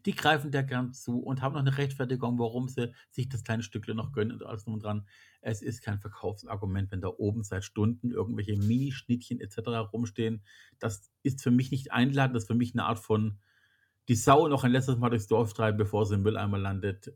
Die greifen da gern zu und haben noch eine Rechtfertigung, warum sie sich das kleine Stückchen noch gönnen und alles drum und dran. Es ist kein Verkaufsargument, wenn da oben seit Stunden irgendwelche Mini-Schnittchen etc. rumstehen. Das ist für mich nicht einladend, das ist für mich eine Art von die Sau noch ein letztes Mal durchs Dorf treiben, bevor sie im Mülleimer landet.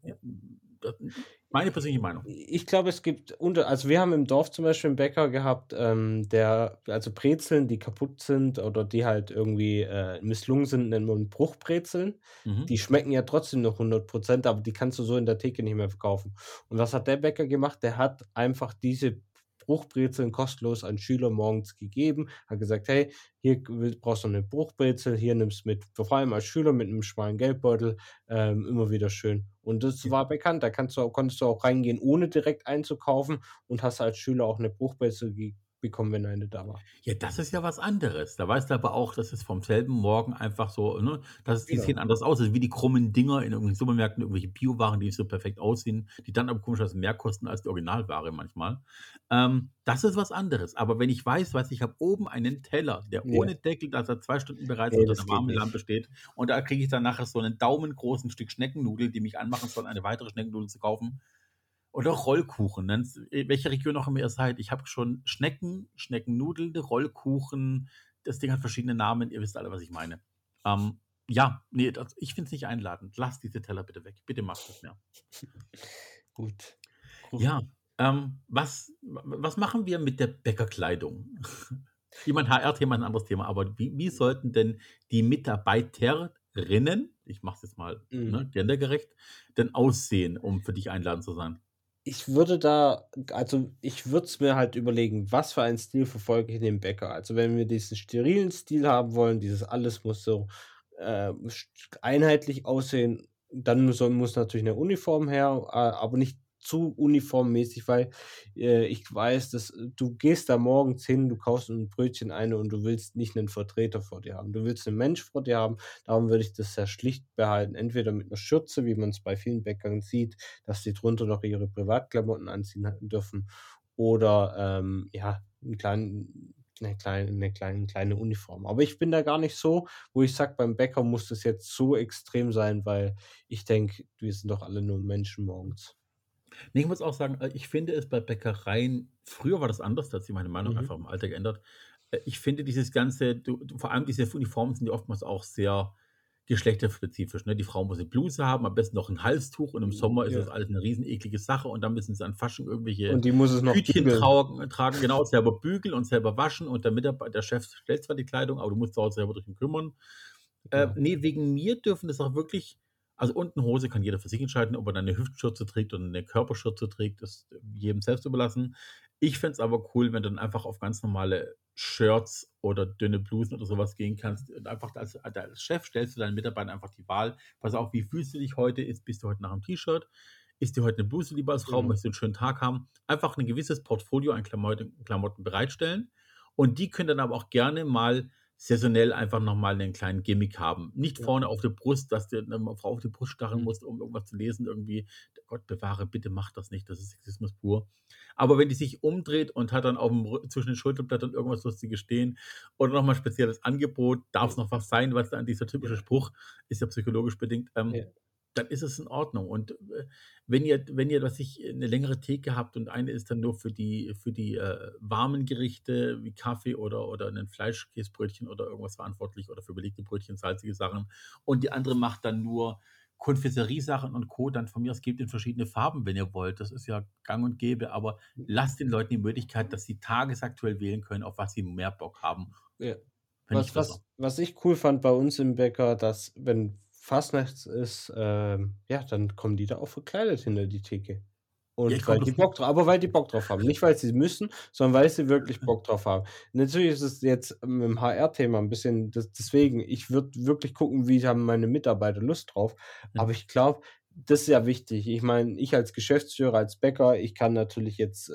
Meine persönliche Meinung. Ich glaube, es gibt, also wir haben im Dorf zum Beispiel einen Bäcker gehabt, also Brezeln, die kaputt sind oder die halt irgendwie misslungen sind, nennen wir Bruchbrezeln. Die schmecken ja trotzdem noch 100%, aber die kannst du so in der Theke nicht mehr verkaufen. Und was hat der Bäcker gemacht? Der hat einfach diese Bruchbrezeln kostenlos an Schüler morgens gegeben, hat gesagt, hey, hier brauchst du eine Bruchbrezel, hier nimmst du mit, vor allem als Schüler mit einem schmalen Geldbeutel, immer wieder schön. Und das war bekannt, da konntest du auch reingehen, ohne direkt einzukaufen und hast als Schüler auch eine Bruchbrezel bekommen, wenn eine da war. Ja, das ist ja was anderes. Da weißt du aber auch, dass es vom selben Morgen einfach so, ne, dass es die sehen anders aus. Das ist wie die krummen Dinger in irgendwelchen Supermärkten, irgendwelche Biowaren, die nicht so perfekt aussehen, die dann aber komischerweise mehr kosten als die Originalware manchmal. Das ist was anderes. Aber wenn ich weiß, ich habe oben einen Teller, der ohne Deckel, dass er 2 Stunden bereits unter einer warmen Lampe steht und da kriege ich dann nachher so einen daumengroßen Stück Schneckennudel, die mich anmachen soll, eine weitere Schneckennudel zu kaufen. Oder Rollkuchen, in welcher Region auch immer ihr seid. Ich habe schon Schneckennudel, Rollkuchen, das Ding hat verschiedene Namen, ihr wisst alle, was ich meine. Ich finde es nicht einladend. Lass diese Teller bitte weg, bitte macht das mehr. Gut. Ja, was machen wir mit der Bäckerkleidung? HR-Thema, ein anderes Thema, aber wie sollten denn die Mitarbeiterinnen, ich mache es jetzt mal gendergerecht, denn aussehen, um für dich einladend zu sein? Ich würde es mir halt überlegen, was für einen Stil verfolge ich in dem Bäcker. Also wenn wir diesen sterilen Stil haben wollen, dieses alles muss so einheitlich aussehen, dann muss natürlich eine Uniform her, aber nicht zu uniformmäßig, weil ich weiß, dass du gehst da morgens hin, du kaufst ein Brötchen ein und du willst nicht einen Vertreter vor dir haben. Du willst einen Mensch vor dir haben, darum würde ich das sehr schlicht behalten. Entweder mit einer Schürze, wie man es bei vielen Bäckern sieht, dass sie drunter noch ihre Privatklamotten anziehen dürfen, oder eine kleine Uniform. Aber ich bin da gar nicht so, wo ich sage, beim Bäcker muss das jetzt so extrem sein, weil ich denke, wir sind doch alle nur Menschen morgens. Nee, ich muss auch sagen, ich finde es bei Bäckereien, früher war das anders, da hat sich meine Meinung einfach im Alter geändert. Ich finde dieses ganze, vor allem diese Uniformen sind ja oftmals auch sehr geschlechterspezifisch. Ne? Die Frau muss eine Bluse haben, am besten noch ein Halstuch, und im Sommer ist das alles eine riesen eklige Sache, und dann müssen sie an Fasching irgendwelche Hütchen tragen, genau, selber bügeln und selber waschen, und der Chef stellt zwar die Kleidung, aber du musst auch selber dich kümmern. Genau. Wegen mir dürfen das auch wirklich. Also unten Hose kann jeder für sich entscheiden, ob er dann eine Hüftschürze trägt oder eine Körperschürze trägt, ist jedem selbst überlassen. Ich fände es aber cool, wenn du dann einfach auf ganz normale Shirts oder dünne Blusen oder sowas gehen kannst. Und einfach als Chef stellst du deinen Mitarbeitern einfach die Wahl. Pass auf, wie fühlst du dich heute? Bist du heute nach einem T-Shirt? Ist dir heute eine Bluse lieber als Frau? Möchtest du einen schönen Tag haben? Einfach ein gewisses Portfolio an Klamotten bereitstellen. Und die können dann aber auch gerne mal saisonell einfach nochmal einen kleinen Gimmick haben. Nicht vorne auf der Brust, dass du eine Frau auf die Brust starren musst, um irgendwas zu lesen, irgendwie. Gott bewahre, bitte mach das nicht, das ist Sexismus pur. Aber wenn die sich umdreht und hat dann zwischen den Schulterblättern irgendwas Lustiges stehen oder nochmal spezielles Angebot, darf es noch was sein, was dann dieser typische Spruch ist, ja psychologisch bedingt, dann ist es in Ordnung. Und wenn ihr eine längere Theke habt und eine ist dann nur für die warmen Gerichte wie Kaffee oder ein Fleischkäsebrötchen oder irgendwas verantwortlich oder für belegte Brötchen, salzige Sachen, und die andere macht dann nur Konfiserie-Sachen und Co., dann von mir aus gebt in verschiedene Farben, wenn ihr wollt. Das ist ja gang und gäbe, aber lasst den Leuten die Möglichkeit, dass sie tagesaktuell wählen können, auf was sie mehr Bock haben. Ja. Was ich cool fand bei uns im Bäcker, dass wenn Fastnachts ist, dann kommen die da auch verkleidet hinter die Theke. Und weil die Bock drauf haben. Nicht, weil sie müssen, sondern weil sie wirklich Bock drauf haben. Natürlich ist es jetzt mit dem HR-Thema ein bisschen, deswegen, ich würde wirklich gucken, wie haben meine Mitarbeiter Lust drauf. Aber ich glaube, das ist ja wichtig. Ich meine, ich als Geschäftsführer, als Bäcker, ich kann natürlich jetzt,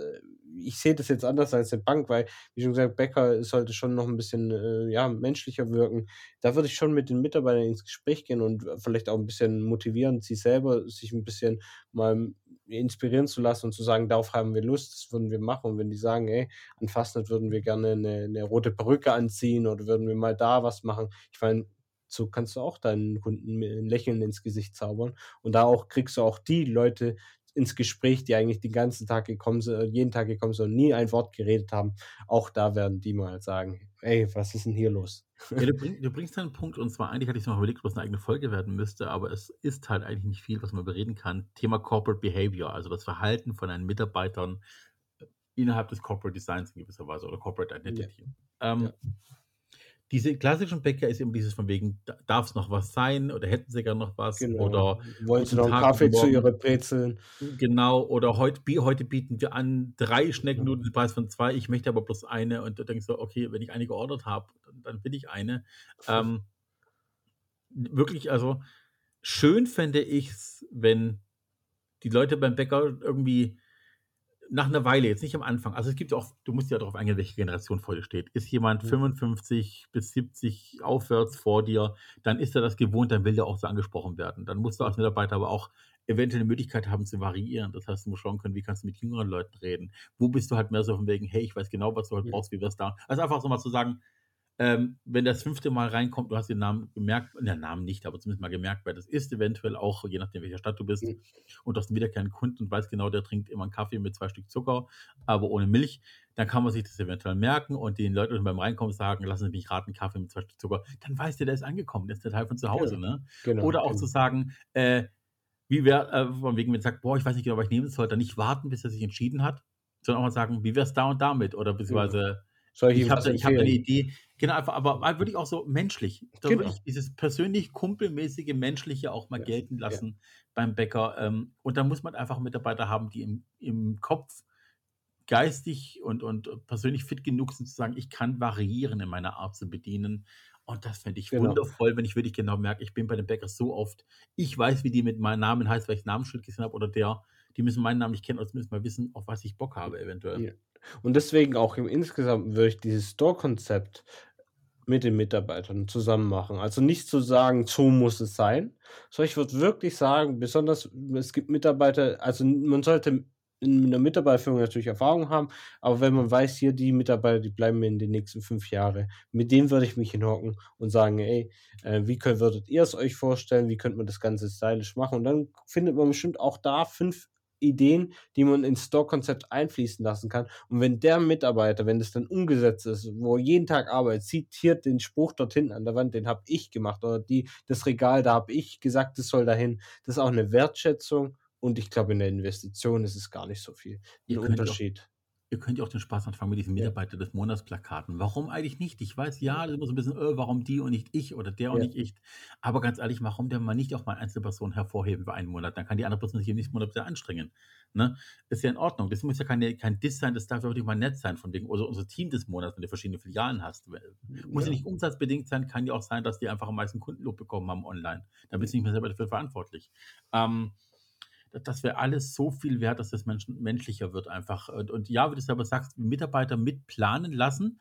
ich sehe das jetzt anders als eine Bank, weil, wie schon gesagt, Bäcker sollte schon noch ein bisschen menschlicher wirken. Da würde ich schon mit den Mitarbeitern ins Gespräch gehen und vielleicht auch ein bisschen motivieren, sie selber sich ein bisschen mal inspirieren zu lassen und zu sagen, darauf haben wir Lust, das würden wir machen. Und wenn die sagen, ey, an Fastnacht würden wir gerne eine rote Perücke anziehen oder würden wir mal da was machen. Ich meine, so kannst du auch deinen Kunden ein Lächeln ins Gesicht zaubern. Und da auch kriegst du auch die Leute ins Gespräch, die eigentlich den ganzen Tag jeden Tag gekommen sind und nie ein Wort geredet haben. Auch da werden die mal sagen, ey, was ist denn hier los? Ja, du bringst einen Punkt, und zwar eigentlich hatte ich noch überlegt, was eine eigene Folge werden müsste, aber es ist halt eigentlich nicht viel, was man bereden kann. Thema Corporate Behavior, also das Verhalten von deinen Mitarbeitern innerhalb des Corporate Designs in gewisser Weise oder Corporate Identity. Ja. Diese klassischen Bäcker ist immer dieses von wegen, darf es noch was sein oder hätten sie gar noch was? Genau. Oder wollen sie noch einen Kaffee zu ihren Brezeln? Genau, oder heute bieten wir an 3 Schneckennudel, Preis von 2, ich möchte aber bloß eine, und du denkst so, okay, wenn ich eine geordert habe, dann will ich eine. Wirklich, also schön fände ich es, wenn die Leute beim Bäcker irgendwie nach einer Weile, jetzt nicht am Anfang, also es gibt ja auch, du musst ja darauf eingehen, welche Generation vor dir steht. Ist jemand 55 bis 70 aufwärts vor dir, dann ist er das gewohnt, dann will er auch so angesprochen werden. Dann musst du als Mitarbeiter aber auch eventuell eine Möglichkeit haben zu variieren. Das heißt, du musst schauen können, wie kannst du mit jüngeren Leuten reden. Wo bist du halt mehr so von wegen, hey, ich weiß genau, was du heute brauchst, wie wirst du da. Also einfach so mal zu sagen, wenn das 5. Mal reinkommt, du hast den Namen gemerkt, Namen nicht, aber zumindest mal gemerkt, weil das ist eventuell auch, je nachdem, welcher Stadt du bist, und du hast einen wiederkehrenden Kunden und weißt genau, der trinkt immer einen Kaffee mit 2 Stück Zucker, aber ohne Milch, dann kann man sich das eventuell merken und den Leuten beim Reinkommen sagen, lassen Sie mich raten, Kaffee mit 2 Stück Zucker, dann weißt du, der ist angekommen, der ist der Teil von zu Hause, ne? Genau, oder auch zu sagen, von wegen, wenn man sagt, boah, ich weiß nicht genau, was ich nehmen soll, dann nicht warten, bis er sich entschieden hat, sondern auch mal sagen, wie wär's da und damit, oder beziehungsweise Ich habe eine Idee. Genau, einfach, aber würde ich auch so menschlich, würde ich dieses persönlich kumpelmäßige Menschliche auch mal gelten lassen beim Bäcker. Und da muss man einfach Mitarbeiter haben, die im Kopf geistig und persönlich fit genug sind, zu sagen, ich kann variieren in meiner Art zu bedienen. Und das fände ich wundervoll, wenn ich wirklich genau merke, ich bin bei den Bäckern so oft, ich weiß, wie die mit meinem Namen heißt, weil ich ein Namensschild gesehen habe, oder die müssen meinen Namen nicht kennen, oder zumindest mal wissen, auf was ich Bock habe eventuell. Ja. Und deswegen auch insgesamt würde ich dieses Store-Konzept mit den Mitarbeitern zusammen machen. Also nicht zu sagen, so muss es sein, sondern ich würde wirklich sagen, besonders, es gibt Mitarbeiter, also man sollte in der Mitarbeiterführung natürlich Erfahrung haben, aber wenn man weiß, hier die Mitarbeiter, die bleiben mir in den nächsten 5 Jahren, mit denen würde ich mich hinhocken und sagen, ey, wie würdet ihr es euch vorstellen, wie könnte man das Ganze stylisch machen, und dann findet man bestimmt auch da 5 Ideen, die man ins Store-Konzept einfließen lassen kann, und wenn der Mitarbeiter, wenn das dann umgesetzt ist, wo jeden Tag arbeitet, zitiert den Spruch dort hinten an der Wand, den habe ich gemacht, oder das Regal, da habe ich gesagt, das soll dahin, das ist auch eine Wertschätzung. Und ich glaube, in der Investition ist es gar nicht so viel. Ein Unterschied. Ihr könnt ja auch den Spaß anfangen mit diesen Mitarbeiter des Monatsplakaten. Warum eigentlich nicht? Ich weiß, das ist immer so ein bisschen, warum die und nicht ich oder der und nicht ich. Aber ganz ehrlich, warum denn mal nicht auch mal einzelne Personen hervorheben über einen Monat? Dann kann die andere Person sich im nächsten Monat wieder anstrengen. Ne? Ist ja in Ordnung. Das muss ja kein Diss sein, das darf ja auch nicht mal nett sein, von wegen, also unser Team des Monats, wenn du verschiedene Filialen hast. Muss ja nicht umsatzbedingt sein, kann ja auch sein, dass die einfach am meisten Kundenlob bekommen haben online. Da bist du nicht mehr selber dafür verantwortlich. Das wäre alles so viel wert, dass das menschlicher wird einfach. Und wie du selber sagst, Mitarbeiter mitplanen lassen.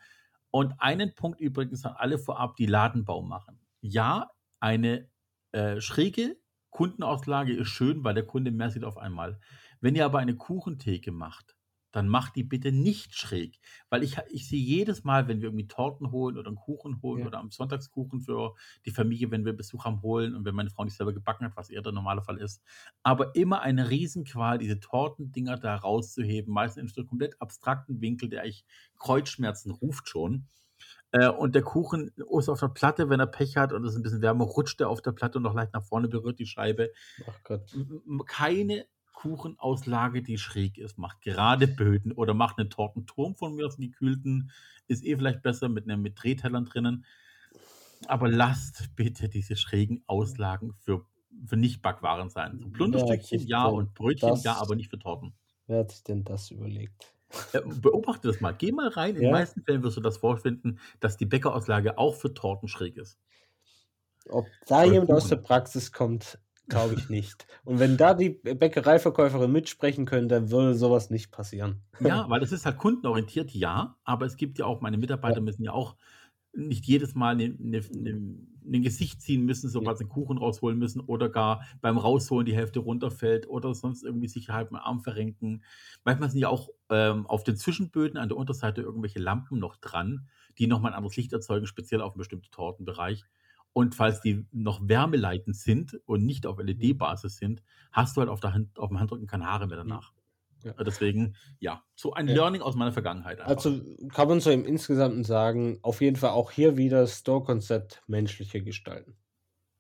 Und einen Punkt übrigens an alle vorab, die Ladenbau machen. Ja, eine schräge Kundenauslage ist schön, weil der Kunde mehr sieht auf einmal. Wenn ihr aber eine Kuchentheke macht, dann macht die bitte nicht schräg. Weil ich sehe jedes Mal, wenn wir irgendwie Torten holen oder einen Kuchen holen oder am Sonntagskuchen für die Familie, wenn wir Besuch haben, holen, und wenn meine Frau nicht selber gebacken hat, was eher der normale Fall ist. Aber immer eine Riesenqual, diese Tortendinger da rauszuheben, meistens in einem komplett abstrakten Winkel, der eigentlich Kreuzschmerzen ruft schon. Und der Kuchen ist auf der Platte, wenn er Pech hat und es ein bisschen wärmer, rutscht er auf der Platte und noch leicht nach vorne berührt die Scheibe. Ach Gott. Keine Kuchenauslage, die schräg ist, macht gerade Böden oder macht einen Tortenturm von mir aus, einen gekühlten, ist vielleicht besser mit Drehtellern drinnen, aber lasst bitte diese schrägen Auslagen für Nicht-Backwaren sein. So Plunderstückchen, und Brötchen, aber nicht für Torten. Wer hat sich denn das überlegt? Beobachte das mal, geh mal rein, in den meisten Fällen wirst du das vorfinden, dass die Bäckerauslage auch für Torten schräg ist. Ob da jemand aus der Praxis kommt, glaube ich nicht. Und wenn da die Bäckereiverkäuferin mitsprechen können, dann würde sowas nicht passieren. Ja, weil das ist halt kundenorientiert, aber es gibt ja auch, meine Mitarbeiter müssen ja auch nicht jedes Mal ein Gesicht ziehen müssen, sobald sie einen Kuchen rausholen müssen oder gar beim Rausholen die Hälfte runterfällt oder sonst irgendwie sich halb im Arm verrenken. Manchmal sind ja auch auf den Zwischenböden an der Unterseite irgendwelche Lampen noch dran, die nochmal ein anderes Licht erzeugen, speziell auf einen bestimmten Tortenbereich. Und falls die noch wärmeleitend sind und nicht auf LED-Basis sind, hast du halt auf dem Handrücken keine Haare mehr danach. Ja. Deswegen, so ein Learning aus meiner Vergangenheit einfach. Also kann man so im Insgesamten sagen, auf jeden Fall auch hier wieder Store-Konzept menschlicher gestalten.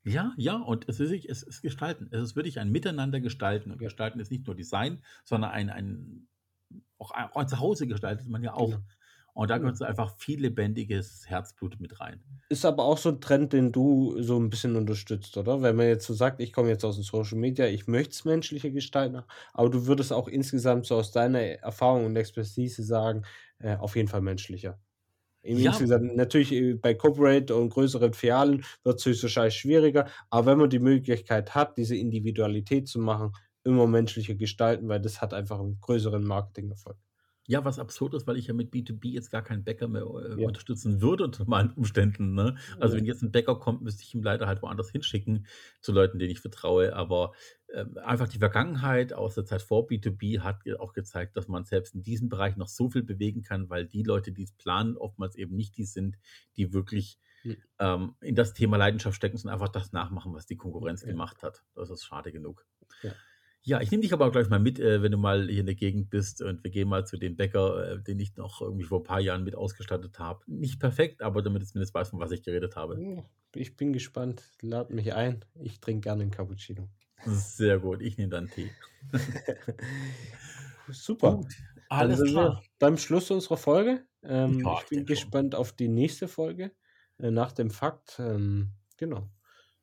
Ja, und es ist gestalten. Es ist wirklich ein Miteinander gestalten. Und gestalten ist nicht nur Design, sondern auch zu Hause gestaltet man ja auch. Genau. Und da gehört so einfach viel lebendiges Herzblut mit rein. Ist aber auch so ein Trend, den du so ein bisschen unterstützt, oder? Wenn man jetzt so sagt, ich komme jetzt aus dem Social Media, ich möchte es menschlicher gestalten, aber du würdest auch insgesamt so aus deiner Erfahrung und Expertise sagen, auf jeden Fall menschlicher. Insgesamt natürlich bei Corporate und größeren Filialen wird es höchstwahrscheinlich schwieriger, aber wenn man die Möglichkeit hat, diese Individualität zu machen, immer menschlicher gestalten, weil das hat einfach einen größeren Marketing-Erfolg. Ja, was absurd ist, weil ich ja mit B2B jetzt gar keinen Bäcker mehr unterstützen würde unter meinen Umständen. Ne? Also wenn jetzt ein Bäcker kommt, müsste ich ihm leider halt woanders hinschicken zu Leuten, denen ich vertraue. Aber einfach die Vergangenheit aus der Zeit vor B2B hat auch gezeigt, dass man selbst in diesem Bereich noch so viel bewegen kann, weil die Leute, die es planen, oftmals eben nicht die sind, die wirklich in das Thema Leidenschaft stecken und einfach das nachmachen, was die Konkurrenz gemacht hat. Das ist schade genug. Ja. Ja, ich nehme dich aber auch gleich mal mit, wenn du mal hier in der Gegend bist, und wir gehen mal zu dem Bäcker, den ich noch irgendwie vor ein paar Jahren mit ausgestattet habe. Nicht perfekt, aber damit ich zumindest weiß, von was ich geredet habe. Ich bin gespannt. Lad mich ein. Ich trinke gerne einen Cappuccino. Sehr gut. Ich nehme dann Tee. Super. Gut. Alles dann sind klar. Wir beim Schluss unserer Folge. Ich bin gespannt auf die nächste Folge nach dem Fakt. Genau.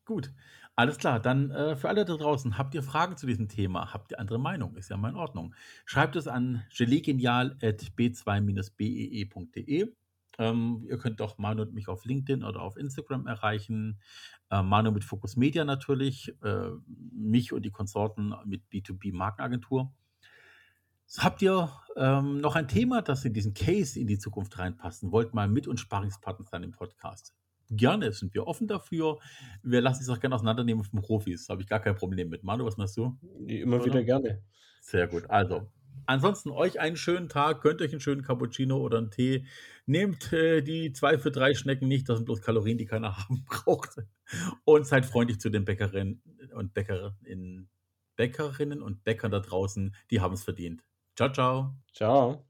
Gut. Alles klar, dann für alle da draußen, habt ihr Fragen zu diesem Thema? Habt ihr andere Meinung? Ist ja mal in Ordnung. Schreibt es an geniegenial@b2-bee.de. Ihr könnt auch Manu und mich auf LinkedIn oder auf Instagram erreichen. Manu mit Focus Media natürlich. Mich und die Konsorten mit B2B Markenagentur. Habt ihr noch ein Thema, das in diesen Case in die Zukunft reinpassen wollt? Mal mit uns Sparringspartner sein im Podcast. Gerne, sind wir offen dafür. Wir lassen es auch gerne auseinandernehmen von Profis. Da habe ich gar kein Problem mit. Manu, was machst du? Immer wieder gerne. Sehr gut. Also, ansonsten euch einen schönen Tag. Könnt euch einen schönen Cappuccino oder einen Tee. Nehmt die 2 für 3 Schnecken nicht. Das sind bloß Kalorien, die keiner haben braucht. Und seid freundlich zu den Bäckerinnen und Bäckern da draußen. Die haben es verdient. Ciao, ciao. Ciao.